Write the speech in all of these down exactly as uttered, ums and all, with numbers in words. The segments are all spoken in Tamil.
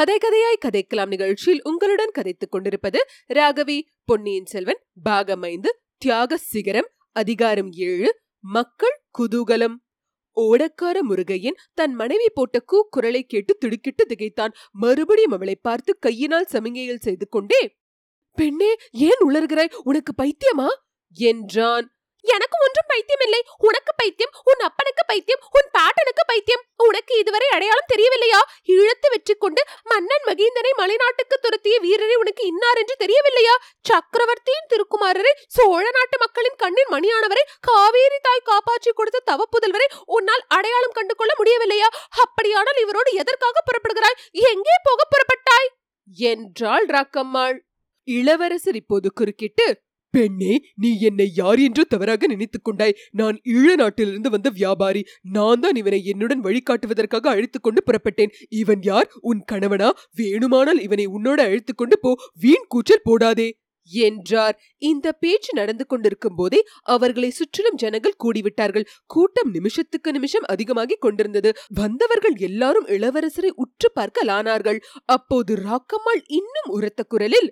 கதை கதையாய் கதைக்கலாம் நிகழ்ச்சியில் உங்களுடன் கதைத்துக் கொண்டிருப்பது ராகவி. பொன்னியின் செல்வன் பாகம் ஐந்து, தியாக சிகரம், அதிகாரம் ஏழு, மக்கள் குதூகலம். ஓடக்கார முருகையன் தன் மனைவி போட்ட கூக்குரலை கேட்டு திடுக்கிட்டு திகைத்தான். மறுபடியும் அவளை பார்த்து கையினால் சமிகையில் செய்து கொண்டே, பெண்ணே ஏன் உளறுகிறாய், உனக்கு பைத்தியமா என்றான். எனக்கு ஒன்றும் பைத்தியம் இல்லை, உனக்கு பைத்தியம், உன் அப்பனுக்கு பைத்தியம், உன் பாட்டனுக்கு பைத்தியம். உனக்கு இதுவரை அடையாளம் தெரியவில்லையா? இழுத்து வெற்றி கொண்டு மன்னன் மகிந்தனை மலைநாட்டுக்கு துரத்திய வீரரை உனக்கு இன்னார் என்று தெரியவில்லையா? சக்கரவர்த்தியின் திருக்குமாரரை, சோழ நாட்டு மக்களின் கண்ணின் மணியானவரை, காவேரி தாய் காப்பாற்றி கொடுத்த தவ புதல்வரை உன்னால் அடையாளம் கண்டு கொள்ள முடியவில்லையா? அப்படியானால் இவரோடு எதற்காக புறப்படுகிறாய்? எங்கே போக புறப்பட்டாய் என்றாள் ராக்கம்மாள். இளவரசர் இப்போது குறுக்கிட்டு, பெண்ணே, நீ என்னை யார் என்று தவறாக நினைத்துக் கொண்டாய். நான் ஈழ நாட்டிலிருந்து வந்த வியாபாரி. நான் தான் இவனை என்னுடன் வழிகாட்டுவதற்காக அழைத்துக் கொண்டு புறப்பட்டேன். இவன் யார்? உன் கணவனா? வேணுமானால் இவனை உன்னோட அழைத்துக் கொண்டு போ, வீண் கூச்சல் போடாதே என்றார். இந்த பேச்சு நடந்து கொண்டிருக்கும் போதே அவர்களை சுற்றிலும் ஜனங்கள் கூடிவிட்டார்கள். கூட்டம் நிமிஷத்துக்கு நிமிஷம் அதிகமாகி கொண்டிருந்தது. வந்தவர்கள் எல்லாரும் இளவரசரை உற்று பார்க்கலானார்கள். அப்போது ராக்கம்மாள் இன்னும் உரத்த குரலில்,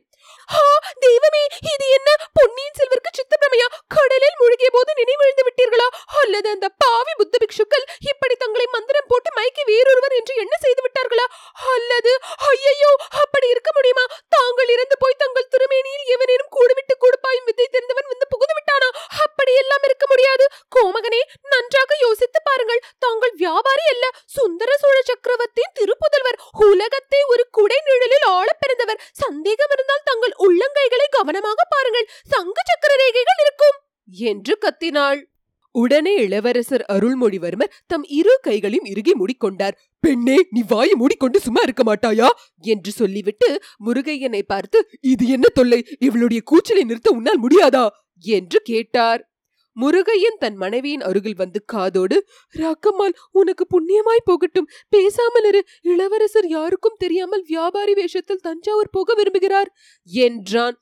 தெய்வமே, இது என்ன? பொன்னியின் செல்வருக்கு சித்தப்பிரமையா? கடலில் மூழ்கிய போது நினைவிழுந்து விட்டீர்களா? அல்லது அந்த பாவி புத்த பிக்ஷுக்கள் இப்படி தங்களை மந்திரம் போட்டு மயக்கி வேறொருவர் என்று என்ன செய்து விட்டார்களா? அல்லது ஐயோ, அப்படி இருக்க முடியுமா? தாங்கள் இறந்து போய் தங்கள் திருமேனியில் எவனேனும் கூடுவிட்டு கூடுப்பாயும் வித்தை தெரிந்தவன் வந்து புகுந்து விட்டானா? அப்படி எல்லாம் இருக்க முடியாது. கோமகனே, நன்றாக யோசித்து பாருங்கள். தாங்கள் வியாபாரி அல்ல, சுந்தர சோழ சக்கரவர்த்தியின் திருப்புதல்வர், உலகத்தை ஒரு குடை நிழலில் ஆள பிறந்தவர். சந்தேகம் இருந்தால் தங்கள் உள்ளங்கைகளை கவனமாக பாருங்கள், சங்கு சக்கர ரேகைகள் இருக்கும் என்று கத்தினாள். உடனே இளவரசர் அருள்மொழிவர்மர் தம் இரு கைகளையும் இறுகி மூடிக்கொண்டார். பெண்ணே, நீ வாயை மூடிக்கொண்டு சும்மா இருக்க மாட்டாயா என்று சொல்லிவிட்டு முருகையனை பார்த்து, இது என்ன தொல்லை? இவளுடைய கூச்சலை நிறுத்த உன்னால் முடியாதா என்று கேட்டார். முருகையன் தன் மனைவியின் அருகில் வந்து காதோடு, ராக்கம்மாள், உனக்கு புண்ணியமாய் போகட்டும், பேசாமல் இரு. இளவரசர் யாருக்கும் தெரியாமல் வியாபாரி வேஷத்தில் தஞ்சாவூர் போக விரும்புகிறார் என்றான்.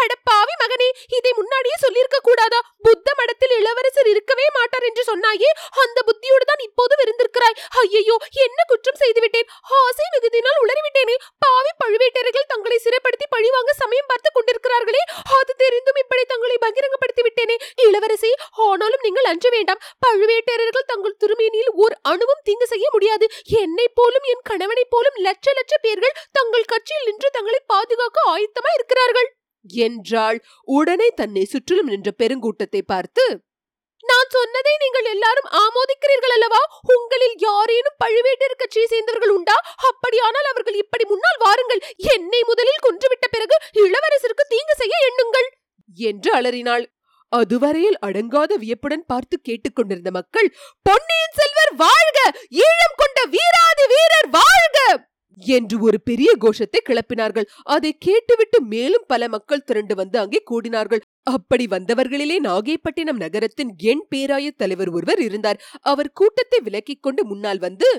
அட பாவி மகனே, இதை முன்னாடியே சொல்லியிருக்க கூடாதா? புத்த மடத்தில் இளவரசர் இருக்கவே மாட்டார் என்று சொன்னாயே, அந்த புத்தியோடு தான் இப்போது விருந்திருக்கிறாய். ஐயோ, என்ன குற்றம் செய்து விட்டேன்? ஆசை மிகுதினால் உளறிவிட்டேனே. பாவி பழுவேட்டர்கள் தங்களை சிறைப்படுத்தி பழிவாங்க சமயம் பார்த்து கொண்டிருக்கிறார்களே, அது தெரிந்தும் இப்படி தங்களை பகிரங்கப்படுத்தி விட்டேனே. இளவரசி, ஆனாலும் நீங்கள் அஞ்ச வேண்டாம். பழுவேட்டரர்கள் தங்கள் திருமேனியில் ஓர் அணுவும் தீங்கு செய்ய முடியாது. என்னை போலும் என் கணவனை போலும் லட்ச லட்ச பேர்கள் தங்கள் கட்சியில் நின்று தங்களை பாதுகாக்க ஆயத்தமா இருக்கிறார்கள் என்றாள். உடனே தன்னை சுற்றிலும் நின்ற பெருங்கூட்டத்தை பார்த்து, நான் சொன்னதை நீங்கள் எல்லாரும் ஆமோதிக்கிறீர்கள் அல்லவா? உங்களில் யாரேனும் பழுவேட்டர் கட்சியை சேர்ந்தவர்கள் உண்டா? அப்படியானால் அவர்கள் இப்படி முன்னால் வாருங்கள். என்னை முதலில் கொன்றுவிட்ட பிறகு இளவரசருக்கு தீங்கு செய்ய எண்ணுங்கள் என்று அலறினாள். அதுவரையில் அடங்காத வியப்புடன் பார்த்து கேட்டுக்கொண்டிருந்த மக்கள், பொன்னியின் செல்வர் வாழ்க, ஈழம் கொண்ட வீராதி வீரர் வாழ்க என்று ஒரு பெரிய கோஷத்தை கிளப்பினார்கள். அதை கேட்டுவிட்டு மேலும் பல மக்கள் திரண்டு வந்து அங்கே கூடினார்கள். அப்படி வந்தவர்களிலே நாகப்பட்டினம் நகரத்தின் என் பேராய தலைவர் ஒருவர் இருந்தார். அவர் கூட்டத்தை விலக்கிக் கொண்டு முன்னால் வந்து,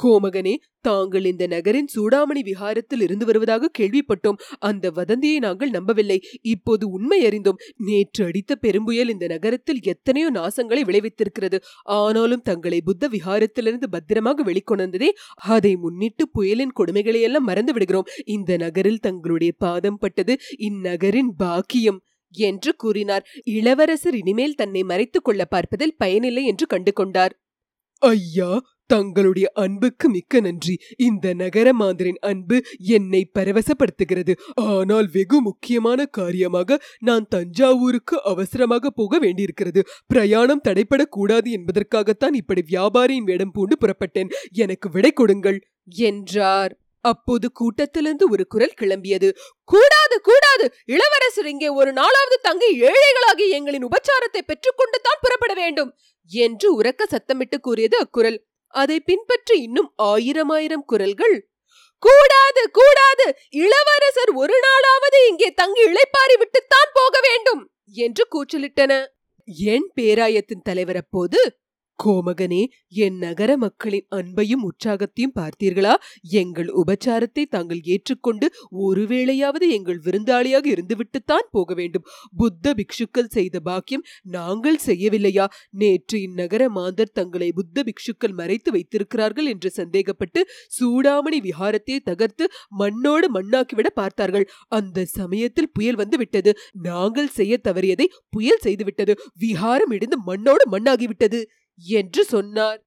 கோமகனே, தாங்கள் இந்த நகரின் சூடாமணி விகாரத்தில் இருந்து வருவதாக கேள்விப்பட்டோம். அந்த வதந்தியை நாங்கள் நம்பவில்லை. இப்போது உண்மை அறிந்தோம். நேற்று அடித்த பெரும்புயல் இந்த நகரத்தில் எத்தனையோ நாசங்களை விளைவித்திருக்கிறது. ஆனாலும் தங்களை புத்த விகாரத்திலிருந்து பத்திரமாக வெளிக்கொணர்ந்ததே, அதை முன்னிட்டு புயலின் கொடுமைகளை எல்லாம் மறந்து விடுகிறோம். இந்த நகரில் தங்களுடைய பாதம் பட்டது இந்நகரின் பாக்கியம் என்று கூறினார். இளவரசர் இனிமேல் தன்னை மறைத்துக் கொள்ள பார்ப்பதில் பயனில்லை என்று கண்டு கொண்டார். ஐயா, தங்களுடைய அன்புக்கு மிக்க நன்றி. இந்த நகர மாந்தரின் அன்பு என்னை பரவசப்படுத்துகிறது. ஆனால் வெகு முக்கியமான காரியமாக நான் தஞ்சாவூருக்கு அவசரமாக போக வேண்டியிருக்கிறது. பிரயாணம் தடைபடக்கூடாது என்பதற்காகத்தான் இப்படி வியாபாரியின் வேடம் பூண்டு புறப்பட்டேன். எனக்கு விடை கொடுங்கள் என்றார். அப்போது கூட்டத்திலிருந்து ஒரு குரல் கிளம்பியது, கூடாது கூடாது, இளவரசர் இங்கே ஒரு நாளாவது தங்கி ஏழைகளாகி எங்களின் உபச்சாரத்தை பெற்றுக்கொண்டு தான் புறப்பட வேண்டும் என்று உரக்க சத்தமிட்டு கூறியது அக்குரல். அதை பின்பற்றி இன்னும் ஆயிரம் ஆயிரம் குரல்கள், கூடாது கூடாது, இளவரசர் ஒரு நாளாவது இங்கே தங்கி இளைப்பாறி விட்டுத்தான் போக வேண்டும் என்று கூச்சலிட்டன. என் பேராயத்தின் தலைவர் அப்போது, கோமகனே, என் நகர மக்களின் அன்பையும் உற்சாகத்தையும் பார்த்தீர்களா? எங்கள் உபச்சாரத்தை தாங்கள் ஏற்றுக்கொண்டு ஒருவேளையாவது எங்கள் விருந்தாளியாக இருந்துவிட்டுத்தான் போக வேண்டும். புத்த பிக்ஷுக்கள் செய்த பாக்கியம் நாங்கள் செய்யவில்லையா? நேற்று இந்நகர மாந்தர் தங்களை புத்த பிக்ஷுக்கள் மறைத்து வைத்திருக்கிறார்கள் என்று சந்தேகப்பட்டு சூடாமணி விகாரத்தை தகர்த்து மண்ணோடு மண்ணாக்கிவிட பார்த்தார்கள். அந்த சமயத்தில் புயல் வந்து விட்டது. நாங்கள் செய்ய தவறியதை புயல் செய்துவிட்டது. விகாரம் இடிந்து மண்ணோடு மண்ணாகிவிட்டது என்று சொன்னார்.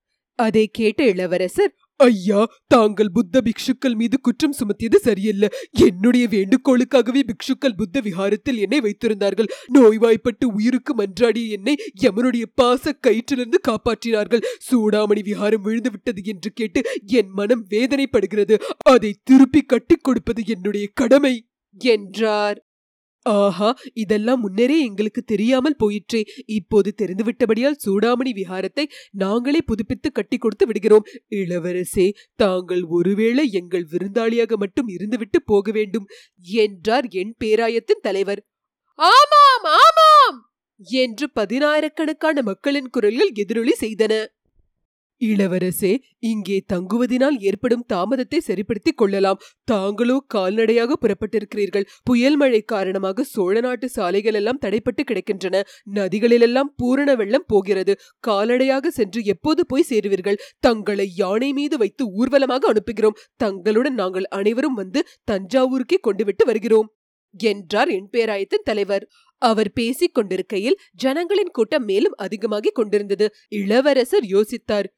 அதை கேட்ட இளவரசர், ஐயா, தாங்கள் புத்த பிக்ஷுக்கள் மீது குற்றம் சுமத்தியது சரியல்ல. என்னுடைய வேண்டுகோளுக்காகவே பிக்ஷுக்கள் புத்த விஹாரத்தில் என்னை வைத்திருந்தார்கள். நோய்வாய்ப்பட்டு உயிருக்கு மன்றாடிய என்னை யமனுடைய பாச கயிற்றிலிருந்து காப்பாற்றினார்கள். சூடாமணி விஹாரம் விழுந்து விட்டது என்று கேட்டு என் மனம் வேதனைப்படுகிறது. அதை திருப்பி கட்டிக் கொடுப்பது என்னுடைய கடமை என்றார். ஆஹா, இதெல்லாம் முன்னரே எங்களுக்கு தெரியாமல் போயிற்றே. இப்போது தெரிந்துவிட்டபடியால் சூடாமணி விஹாரத்தை நாங்களே புதுப்பித்து கட்டி கொடுத்து விடுகிறோம். இளவரசே, தாங்கள் ஒருவேளை எங்கள் விருந்தாளியாக மட்டும் இருந்துவிட்டு போக வேண்டும் என்றார் என் பேராயத்தின் தலைவர். ஆமாம் ஆமாம் என்று பதினாயிரக்கணக்கான மக்களின் குரல்கள் எதிரொலி செய்தன. இளவரசே, இங்கே தங்குவதினால் ஏற்படும் தாமதத்தை சரிப்படுத்திக் கொள்ளலாம். தாங்களோ கால்நடையாக புறப்பட்டிருக்கிறீர்கள். புயல் மழை காரணமாக சோழ நாட்டு சாலைகள் எல்லாம் தடைப்பட்டு கிடக்கின்றன. நதிகளிலெல்லாம் பூரண வெள்ளம் போகிறது. கால்நடையாக சென்று எப்போது போய் சேருவீர்கள்? தங்களை யானை மீது வைத்து ஊர்வலமாக அனுப்புகிறோம். தங்களுடன் நாங்கள் அனைவரும் வந்து தஞ்சாவூருக்கே கொண்டு விட்டு வருகிறோம் என்றார் என் பேராயத்தின் தலைவர். அவர் பேசிக் கொண்டிருக்கையில் ஜனங்களின் கூட்டம் மேலும் அதிகமாகிக் கொண்டிருந்தது. இளவரசர் யோசித்தார்.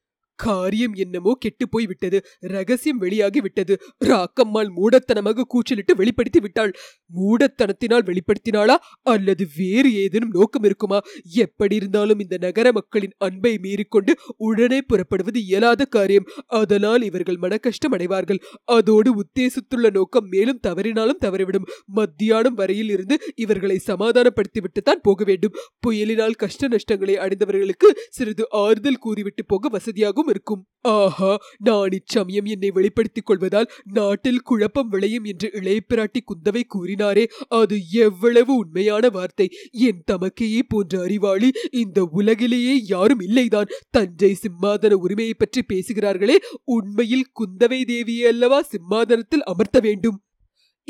காரியம் என்னமோ கெட்டு போய் விட்டது. ரகசியம் வெளியாகி விட்டது. ராக்கம்மாள் மூடத்தனமாக கூச்சலிட்டு வெளிப்படுத்தி விட்டாள். மூடத்தனத்தினால் வெளிப்படுத்தினாளா அல்லது வேறு ஏதேனும் நோக்கம் இருக்குமா? எப்படி இருந்தாலும் இந்த நகர மக்களின் அன்பை மீறிக்கொண்டு உடனே புறப்படுவது இயலாத காரியம். அதனால் இவர்கள் மன கஷ்டம் அடைவார்கள். அதோடு உத்தேசித்துள்ள நோக்கம் மேலும் தவறினாலும் தவறிவிடும். மத்தியானம் வரையில் இருந்து இவர்களை சமாதானப்படுத்திவிட்டு தான் போக வேண்டும். புயலினால் கஷ்ட நஷ்டங்களை அடைந்தவர்களுக்கு சிறிது ஆறுதல் கூறிவிட்டு போக வசதியாகும் இருக்கும். ஆஹா, நான் இச்சமயம் என்னை வெளிப்படுத்திக் கொள்வதால் நாட்டில் குழப்பம் விளையும் என்று இளையபிராட்டி குந்தவை கூறினாரே, அது எவ்வளவு உண்மையான வார்த்தை! என் தமக்கையே போன்ற அறிவாளி இந்த உலகிலேயே யாரும் இல்லைதான். தஞ்சை சிம்மாதன உரிமையை பற்றி பேசுகிறார்களே, உண்மையில் குந்தவை தேவியை அல்லவா சிம்மாதனத்தில் அமர்த்த வேண்டும்?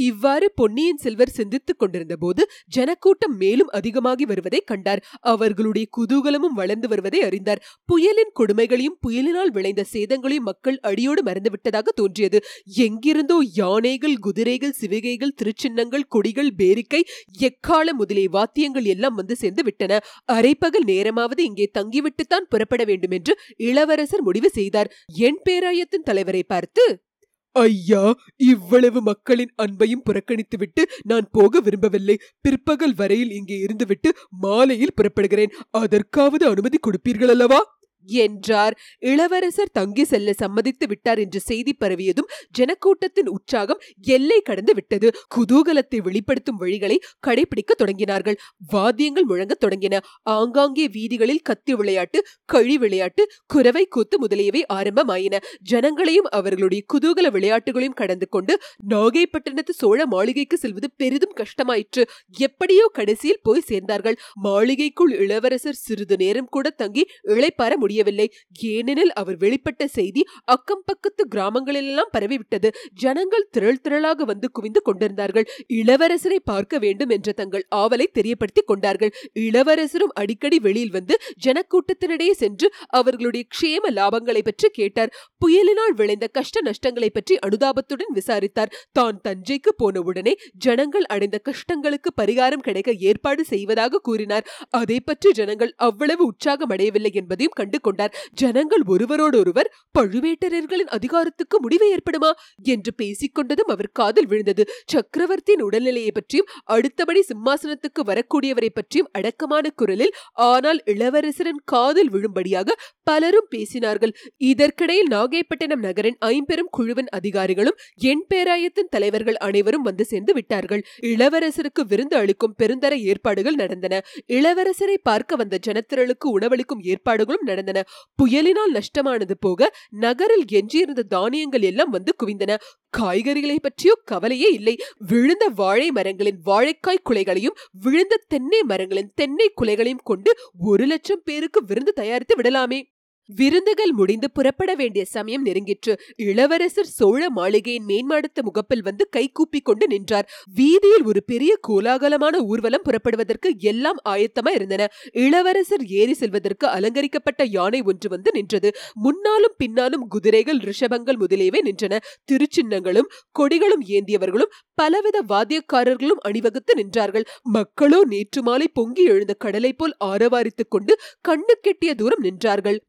இவ்வாறு பொன்னியின் செல்வர் சிந்தித்துக் கொண்டிருந்த போது ஜனக்கூட்டம் மேலும் அதிகமாகி வருவதை கண்டார். அவர்களுடைய குதூகலமும் வளர்ந்து வருவதை அறிந்தார். புயலின் கொடுமைகளையும் புயலினால் விளைந்த சேதங்களையும் மக்கள் அடியோடு மறந்துவிட்டதாக தோன்றியது. எங்கிருந்தோ யானைகள், குதிரைகள், சிவிகைகள், திருச்சின்னங்கள், கொடிகள், பேரிக்கை, எக்கால முதலே வாத்தியங்கள் எல்லாம் வந்து சேர்ந்து விட்டன. அரைப்பகல் நேரமாவது இங்கே தங்கிவிட்டுத்தான் புறப்பட வேண்டும் என்று இளவரசர் முடிவு செய்தார். என் பேராயத்தின் தலைவரை பார்த்து, ஐயா, இவ்வளவு மக்களின் அன்பையும் புறக்கணித்துவிட்டு நான் போக விரும்பவில்லை. பிற்பகல் வரையில் இங்கே இருந்துவிட்டு மாலையில் புறப்படுகிறேன். அதற்காவது அனுமதி கொடுப்பீர்கள் அல்லவா என்றார். இளவரசர் தங்கி செல்ல சம்மதித்து விட்டார் என்று செய்தி பரவியதும் ஜனக்கூட்டத்தின் உற்சாகம் எல்லை கடந்து விட்டது. குதூகலத்தை வெளிப்படுத்தும் வழிகளை கடைபிடிக்க தொடங்கினார்கள். வாத்தியங்கள் முழங்க தொடங்கின. ஆங்காங்கே வீதிகளில் கத்தி விளையாட்டு, கழி விளையாட்டு, குரவை கூத்து முதலியவை ஆரம்பமாயின. ஜனங்களையும் அவர்களுடைய குதூகல விளையாட்டுகளையும் கடந்து கொண்டு நாகைப்பட்டினத்து சோழ மாளிகைக்கு செல்வது பெரிதும் கஷ்டமாயிற்று. எப்படியோ கடைசியில் போய் சேர்ந்தார்கள். மாளிகைக்குள் இளவரசர் சிறிது நேரம் கூட தங்கி இளைப்பார முடியும் முடியவில்லை. ஏனெனில் அவர் வெளிப்பட்ட செய்தி அக்கம் பக்கத்து கிராமங்களெல்லாம் பரவிவிட்டது. ஜனங்கள் திரள் திரளாக வந்து குவிந்து கொண்டிருந்தார்கள். இளவரசரை பார்க்க வேண்டும் என்ற தங்கள் ஆவலை தெரியப்படுத்திக் கொண்டார்கள். இளவரசரும் அடிக்கடி வெளியில் வந்து ஜனக்கூட்டத்தினிடையே சென்று அவர்களுடைய க்ஷேம லாபங்களை பற்றி கேட்டார். புயலினால் விளைந்த கஷ்ட நஷ்டங்களை பற்றி அனுதாபத்துடன் விசாரித்தார். தான் தஞ்சைக்கு போனவுடனே ஜனங்கள் அடைந்த கஷ்டங்களுக்கு பரிகாரம் கிடைக்க ஏற்பாடு செய்வதாக கூறினார். அதை பற்றி ஜனங்கள் அவ்வளவு உற்சாகம் அடையவில்லை என்பதையும் கண்டு கொண்டார். ஜனங்கள் ஒருவரோடொருவர் பழுவேட்டரர்களின் அதிகாரத்துக்கு முடிவு ஏற்படுமா என்று பேசிக்கொண்டதும் அவர் காதில் விழுந்தது. சக்கரவர்த்தியின் உடல்நிலையை பற்றியும் அடுத்தபடி சிம்மாசனத்துக்கு வரக்கூடியவரை பற்றியும் அடக்கமான குரலில், ஆனால் இளவரசரின் காதில் விழும்படியாக பலரும் பேசினார்கள். இதற்கிடையில் நாகைப்பட்டினம் நகரின் ஐம்பெரும் குழுவின் அதிகாரிகளும் என் பேராயத்தின் தலைவர்கள் அனைவரும் வந்து சேர்ந்து விட்டார்கள். இளவரசருக்கு விருந்து அளிக்கும் பெருந்தர ஏற்பாடுகள் நடந்தன. இளவரசரை பார்க்க வந்த ஜனத்திரளுக்கு உணவளிக்கும் ஏற்பாடுகளும் நடந்தன. புயலினால் நஷ்டமானது போக நகரில் எஞ்சியிருந்த தானியங்கள் எல்லாம் வந்து குவிந்தன. காய்கறிகளை பற்றியோ கவலையே இல்லை. விழுந்த வாழை மரங்களின் வாழைக்காய் குலைகளையும் விழுந்த தென்னை மரங்களின் தென்னை குலைகளையும் கொண்டு ஒரு லட்சம் பேருக்கு விருந்து தயாரித்து விடலாமே விருந்துகள் முடிந்து புறப்பட வேண்டிய சமயம் நெருங்கிற்று. இளவரசர் சோழ மாளிகையின் மேன்மாடத்து முகப்பில் வந்து கை கூப்பி கொண்டு நின்றார். வீதியில் ஒரு பெரிய கோலாகலமான ஊர்வலம் புறப்படுவதற்கு எல்லாம் ஆயத்தமா இருந்தன. இளவரசர் ஏறி செல்வதற்கு அலங்கரிக்கப்பட்ட யானை ஒன்று வந்து நின்றது. முன்னாலும் பின்னாலும் குதிரைகள், ரிஷபங்கள் முதலியவை நின்றன. திருச்சின்னங்களும் கொடிகளும் ஏந்தியவர்களும் பலவித வாத்தியக்காரர்களும் அணிவகுத்து நின்றார்கள். மக்களோ நேற்று மாலை பொங்கி எழுந்த கடலை போல் ஆரவாரித்துக் கொண்டு கண்ணு கெட்டிய தூரம் நின்றார்கள்.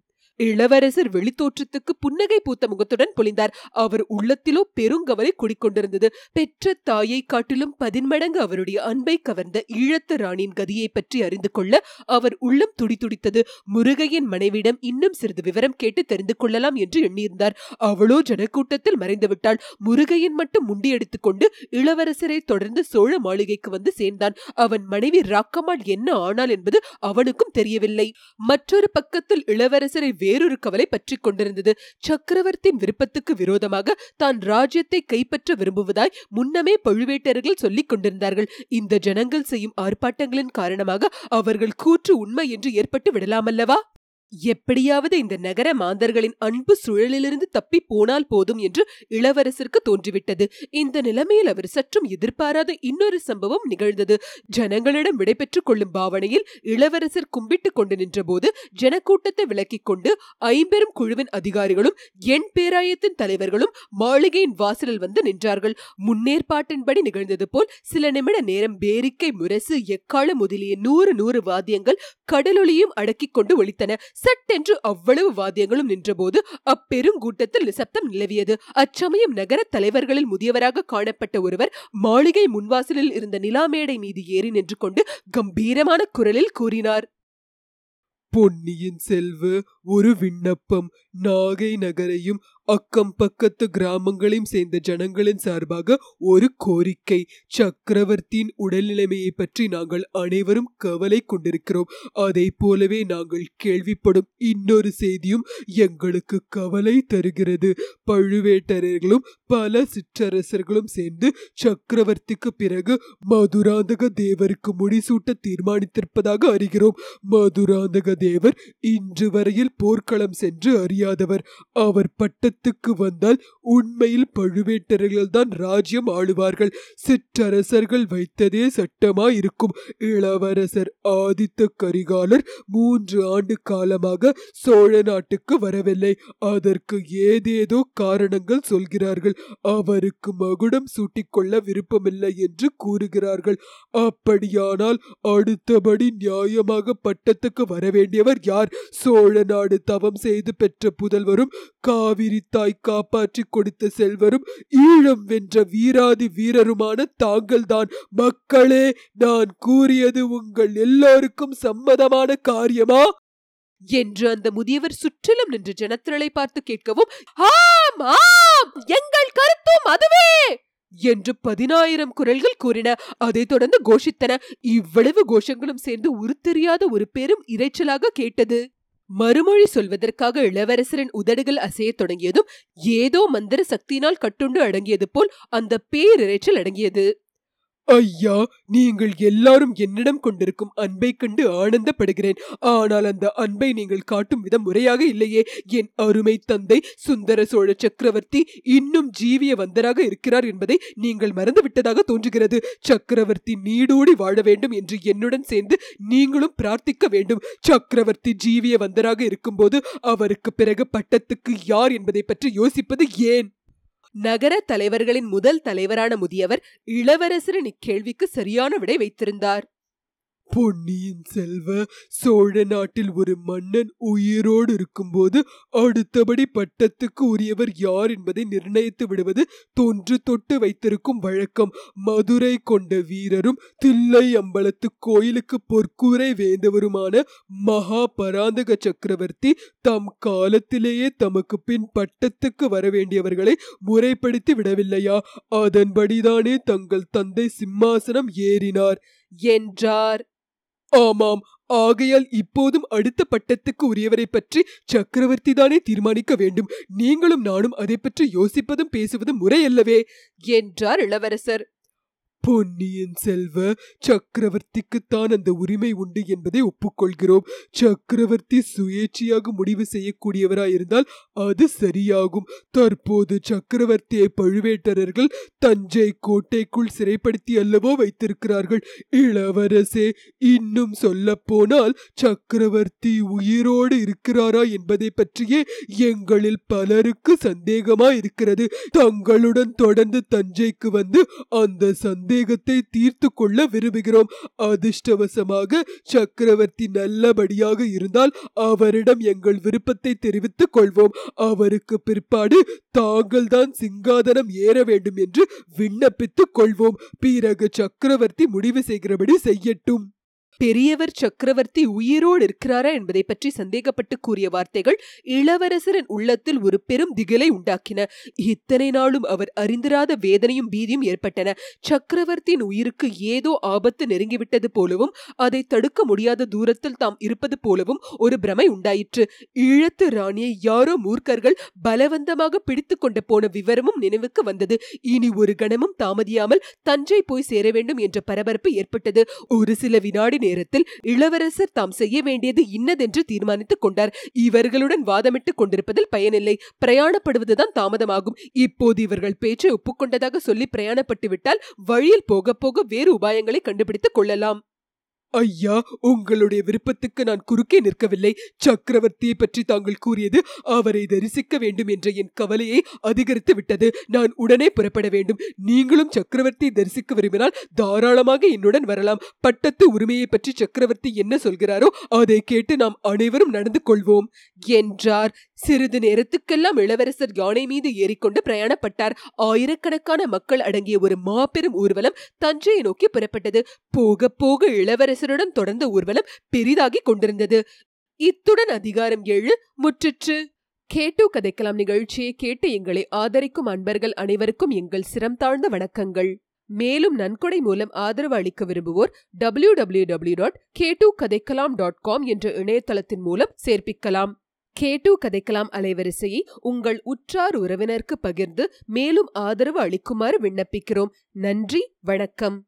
இளவரசர் வெளித்தோற்றத்துக்கு புன்னகை பூத்த முகத்துடன் பொழிந்தார். அவர் உள்ளத்திலோ பெருங்கவலை குடிக்கொண்டிருந்தது. பெற்ற தாயை காட்டிலும் பதின்மடங்கு அவருடைய அன்பை கவர்ந்த ஈழத்து ராணியின் கதியை பற்றி அறிந்து கொள்ள அவர் உள்ளம் துடிதுடித்தது. முருகையின் மனைவியிடம் இன்னும் சிறிது விவரம் கேட்டு தெரிந்து கொள்ளலாம் என்று எண்ணியிருந்தார். அவளோ ஜனக்கூட்டத்தில் மறைந்துவிட்டாள். முருகையின் மட்டும் முண்டியடித்துக் கொண்டு இளவரசரை தொடர்ந்து சோழ மாளிகைக்கு வந்து சேர்ந்தான். அவன் மனைவி ராக்கம்மாள் என்ன ஆனாள் என்பது அவனுக்கும் தெரியவில்லை. மற்றொரு பக்கத்தில் இளவரசரை வேறொரு கவலை பற்றி கொண்டிருந்தது. சக்கரவர்த்தியின் விருப்பத்துக்கு விரோதமாக தான் ராஜ்யத்தை கைப்பற்ற விரும்புவதாய் முன்னமே பழுவேட்டர்கள் சொல்லிக் கொண்டிருந்தார்கள். இந்த ஜனங்கள் செய்யும் ஆர்ப்பாட்டங்களின் காரணமாக அவர்கள் கூற்று உண்மை என்று ஏற்பட்டு விடலாமல்லவா? எப்படியாவது இந்த நகர மாந்தர்களின் அன்பு சுழலிலிருந்து தப்பி போனால் போதும் என்று இளவரசருக்கு தோன்றிவிட்டது. இந்த நிலைமையில் அவர் சற்றும் எதிர்பாராத இன்னொரு சம்பவம் நிகழ்ந்தது. ஜனங்களிடம் விடைபெற்றுக் கொள்ளும் பாவனையில் இளவரசர் கும்பிட்டு கொண்டு நின்ற போது ஜனக்கூட்டத்தை விலக்கிக் கொண்டு ஐம்பெரும் குழுவின் அதிகாரிகளும் எண் பேராயத்தின் தலைவர்களும் மாளிகையின் வாசலில் வந்து நின்றார்கள். முன்னேற்பாட்டின்படி நிகழ்ந்தது போல் சில நிமிட நேரம் பேரிக்கை, முரசு, எக்காள முதலிய நூறு நூறு வாத்தியங்கள் கடலொலியும் அடக்கிக் கொண்டு ஒலித்தன. சட்டென்று அவ்வளவு வாத்தியங்களும் நின்றபோது அப்பெருங்கூட்டத்தில் நிசப்தம் நிலவியது. அச்சமயம் நகர தலைவர்களில் முதியவராக காணப்பட்ட ஒருவர் மாளிகை முன்வாசலில் இருந்த நிலாமேடை மீது ஏறி நின்று கொண்டு கம்பீரமான குரலில் கூறினார். பொன்னியின் செல்வ, ஒரு விண்ணப்பம். நாகை நகரையும் அக்கம் பக்கத்து கிராமங்களையும் சேர்ந்த ஜனங்களின் சார்பாக ஒரு கோரிக்கை. சக்கரவர்த்தியின் உடல்நிலைமையை பற்றி நாங்கள் அனைவரும் கவலை கொண்டிருக்கிறோம். அதை போலவே நாங்கள் கேள்விப்படும் இன்னொரு செய்தியும் எங்களுக்கு கவலை தருகிறது. பழுவேட்டரர்களும் பல சிற்றரசர்களும் சேர்ந்து சக்கரவர்த்திக்கு பிறகு மதுராந்தக தேவருக்கு முடிசூட்ட தீர்மானித்திருப்பதாக அறிகிறோம். மதுராந்தக தேவர் இன்று வரையில் போர்க்களம் சென்று அறியாதவர். அவர் பட்டத்துக்கு வந்தால் உண்மையில் பழுவேட்டர்கள் தான் ராஜ்யம் ஆளுவார்கள். சிற்றரசர்கள் வைத்ததே சட்டமாய் இருக்கும். இளவரசர் ஆதித்த கரிகாலர் மூன்று ஆண்டு காலமாக சோழ நாட்டுக்கு வரவில்லை. அதற்கு ஏதேதோ காரணங்கள் சொல்கிறார்கள். அவருக்கு மகுடம் சூட்டிக்கொள்ள விருப்பமில்லை என்று கூறுகிறார்கள். அப்படியானால் அடுத்தபடி நியாயமாக பட்டத்துக்கு வர வேண்டியவர் யார்? சோழ நாடு தவம் செய்து பெற்ற புதல்வரும் காவிரி தாய் காப்பாற்றி கொடுத்த செல்வரும் ஈழம் வென்ற வீராதி வீரருமான தாங்கள் தான். மக்களே, நான் கூறியது உங்கள் எல்லோருக்கும் சம்மதமான காரியமா என்று அந்த முதியவர் சுற்றிலும் நின்று ஜனத்திரளை பார்த்து கேட்கவும், ஆம் ஆம், எங்கள் கருத்தும் அதுவே என்று பதினாயிரம் குரல்கள் கூறின. அதை தொடர்ந்து கோஷித்தன. இவ்வளவு கோஷங்களும் சேர்ந்து உருத்தெரியாத ஒரு பெரும் இரைச்சலாக கேட்டது. மறுமொழி சொல்வதற்காக இளவரசரின் உதடுகள் அசைய தொடங்கியதும் ஏதோ மந்திர சக்தியினால் கட்டுண்டு அடங்கியது போல் அந்த பேரிரைச்சல் அடங்கியது. ஐயா, நீங்கள் எல்லாரும் என்னிடம் கொண்டிருக்கும் அன்பை கண்டு ஆனந்தப்படுகிறேன். ஆனால் அந்த அன்பை நீங்கள் காட்டும் விதம் முறையாக இல்லையே. என் அருமை தந்தை சுந்தர சோழ சக்கரவர்த்தி இன்னும் ஜீவிய வந்தராக இருக்கிறார் என்பதை நீங்கள் மறந்துவிட்டதாக தோன்றுகிறது. சக்கரவர்த்தி நீடோடி வாழ வேண்டும் என்று என்னுடன் சேர்ந்து நீங்களும் பிரார்த்திக்க வேண்டும். சக்கரவர்த்தி ஜீவிய வந்தராக இருக்கும்போது அவருக்கு பிறகு பட்டத்துக்கு யார் என்பதை பற்றி யோசிப்பது ஏன்? நகர தலைவர்களின் முதல் தலைவரான முதியவர் இளவரசரின் இக்கேள்விக்கு சரியான விடை வைத்திருந்தார். பொன்னியின் செல்வ, சோழ நாட்டில் ஒரு மன்னன் உயிரோடு இருக்கும்போது அடுத்தபடி பட்டத்துக்கு உரியவர் யார் என்பதை நிர்ணயித்து விடுவது தொன்று தொட்டு வைத்திருக்கும் வழக்கம். மதுரை கொண்ட வீரரும் தில்லை அம்பலத்து கோயிலுக்கு பொற்கூரை வேந்தவருமான மகா பராந்தக சக்கரவர்த்தி தம் காலத்திலேயே தமக்கு பின் பட்டத்துக்கு வரவேண்டியவர்களை முறைப்படுத்தி விடவில்லையா? அதன்படிதானே தங்கள் தந்தை சிம்மாசனம் ஏறினார் என்றார். ஆமாம், ஆகையால் இப்போதும் அடுத்த பட்டத்துக்கு உரியவரை பற்றி சக்கரவர்த்தி தானே தீர்மானிக்க வேண்டும். நீங்களும் நானும் அதை பற்றி யோசிப்பதும் பேசுவதும் முறையல்லவே என்றார் இளவரசர். பொன்னியின் செல்வ சக்கரவர்த்திக்குத்தான் அந்த உரிமை உண்டு என்பதை ஒப்புக்கொள்கிறோம். சக்கரவர்த்தி சுயேட்சையாக முடிவு செய்யக்கூடியவராயிருந்தால் அது சரியாகும். தற்போது சக்கரவர்த்தியை பழுவேட்டரர்கள் தஞ்சை கோட்டைக்குள் சிறைப்படுத்தி அல்லவோ வைத்திருக்கிறார்கள். இளவரசே, இன்னும் சொல்ல போனால் சக்கரவர்த்தி உயிரோடு இருக்கிறாரா என்பதை பற்றியே எங்களில் பலருக்கு சந்தேகமாயிருக்கிறது. தங்களுடன் தொடர்ந்து தஞ்சைக்கு வந்து அந்த சந்தேகத்தை தீர்த்து கொள்ள விரும்புகிறோம். அதிர்ஷ்டவசமாக சக்கரவர்த்தி நல்லபடியாக இருந்தால் அவரிடம் எங்கள் விருப்பத்தை தெரிவித்துக் கொள்வோம். அவருக்கு பிற்பாடு தாங்கள்தான் சிங்காதனம் ஏற வேண்டும் என்று விண்ணப்பித்துக் கொள்வோம். பிறகு சக்கரவர்த்தி முடிவு செய்கிறபடி செய்யட்டும். பெரியவர் சக்கரவர்த்தி உயிரோடு இருக்கிறாரா என்பதை பற்றி சந்தேகப்பட்டு கூறிய வார்த்தைகள் இளவரசரின் உள்ளத்தில் ஒரு பெரும் திகிலை உண்டாக்கின. இத்தனை நாளும் அவர் அறிந்திராத வேதனையும் பீதியும் ஏற்பட்டன. சக்கரவர்த்தியின் உயிருக்கு ஏதோ ஆபத்து நெருங்கிவிட்டது போலவும் அதை தடுக்க முடியாத தூரத்தில் தாம் இருப்பது போலவும் ஒரு பிரமை உண்டாயிற்று. ஈழத்து ராணியை யாரோ மூர்க்கர்கள் பலவந்தமாக பிடித்து கொண்டு போன விவரமும் நினைவுக்கு வந்தது. இனி ஒரு கணமும் தாமதியாமல் தஞ்சை போய் சேர வேண்டும் என்ற பரபரப்பு ஏற்பட்டது. ஒரு சில வினாடி நேரத்தில் இளவரசர் தாம் செய்ய வேண்டியது இன்னதென்று தீர்மானித்துக் கொண்டார். இவர்களுடன் வாதமிட்டுக் கொண்டிருப்பதில் பயனில்லை. பிரயாணப்படுவதுதான் தாமதமாகும். இப்போது இவர்கள் பேச்சை ஒப்புக்கொண்டதாக சொல்லி பிரயாணப்பட்டுவிட்டால் வழியில் போக போக வேறு உபாயங்களை கண்டுபிடித்துக் கொள்ளலாம். ஐயா, உங்களுடைய விருப்பத்துக்கு நான் குறுக்கே நிற்கவில்லை. சக்கரவர்த்தியை பற்றி தாங்கள் கூறியது அவரை தரிசிக்க வேண்டும் என்ற என் கவலையை அதிகரித்து விட்டது. நான் உடனே புறப்பட வேண்டும். நீங்களும் சக்கரவர்த்தியை தரிசிக்க விரும்பினால் தாராளமாக என்னுடன் வரலாம். பட்டத்து உரிமையை பற்றி சக்கரவர்த்தி என்ன சொல்கிறாரோ அதை கேட்டு நாம் அனைவரும் நடந்து கொள்வோம் என்றார். சிறிது நேரத்துக்கெல்லாம் இளவரசர் யானை மீது ஏறிக்கொண்டு பிரயாணப்பட்டார். ஆயிரக்கணக்கான மக்கள் அடங்கிய ஒரு மாபெரும் ஊர்வலம் தஞ்சையை நோக்கி புறப்பட்டது. போக போக இளவரசருடன் தொடர்ந்த ஊர்வலம் பெரிதாகி கொண்டிருந்தது. இத்துடன் அதிகாரம் ஏழு முற்றிற்று. கேட்டு கதைக்கலாம் நிகழ்ச்சியை கேட்டு எங்களை ஆதரிக்கும் அன்பர்கள் அனைவருக்கும் எங்கள் சிரம் தாழ்ந்த வணக்கங்கள். மேலும் நன்கொடை மூலம் ஆதரவு அளிக்க விரும்புவோர் W W W dot K two கதைக்கலாம் டாட் காம் என்ற இணையதளத்தின் மூலம் சேர்ப்பிக்கலாம். கேட்டு கதைக்கலாம் அலைவரிசையை உங்கள் உற்றார் உறவினருக்கு பகிர்ந்து மேலும் ஆதரவு அளிக்குமாறு விண்ணப்பிக்கிறோம். நன்றி, வணக்கம்.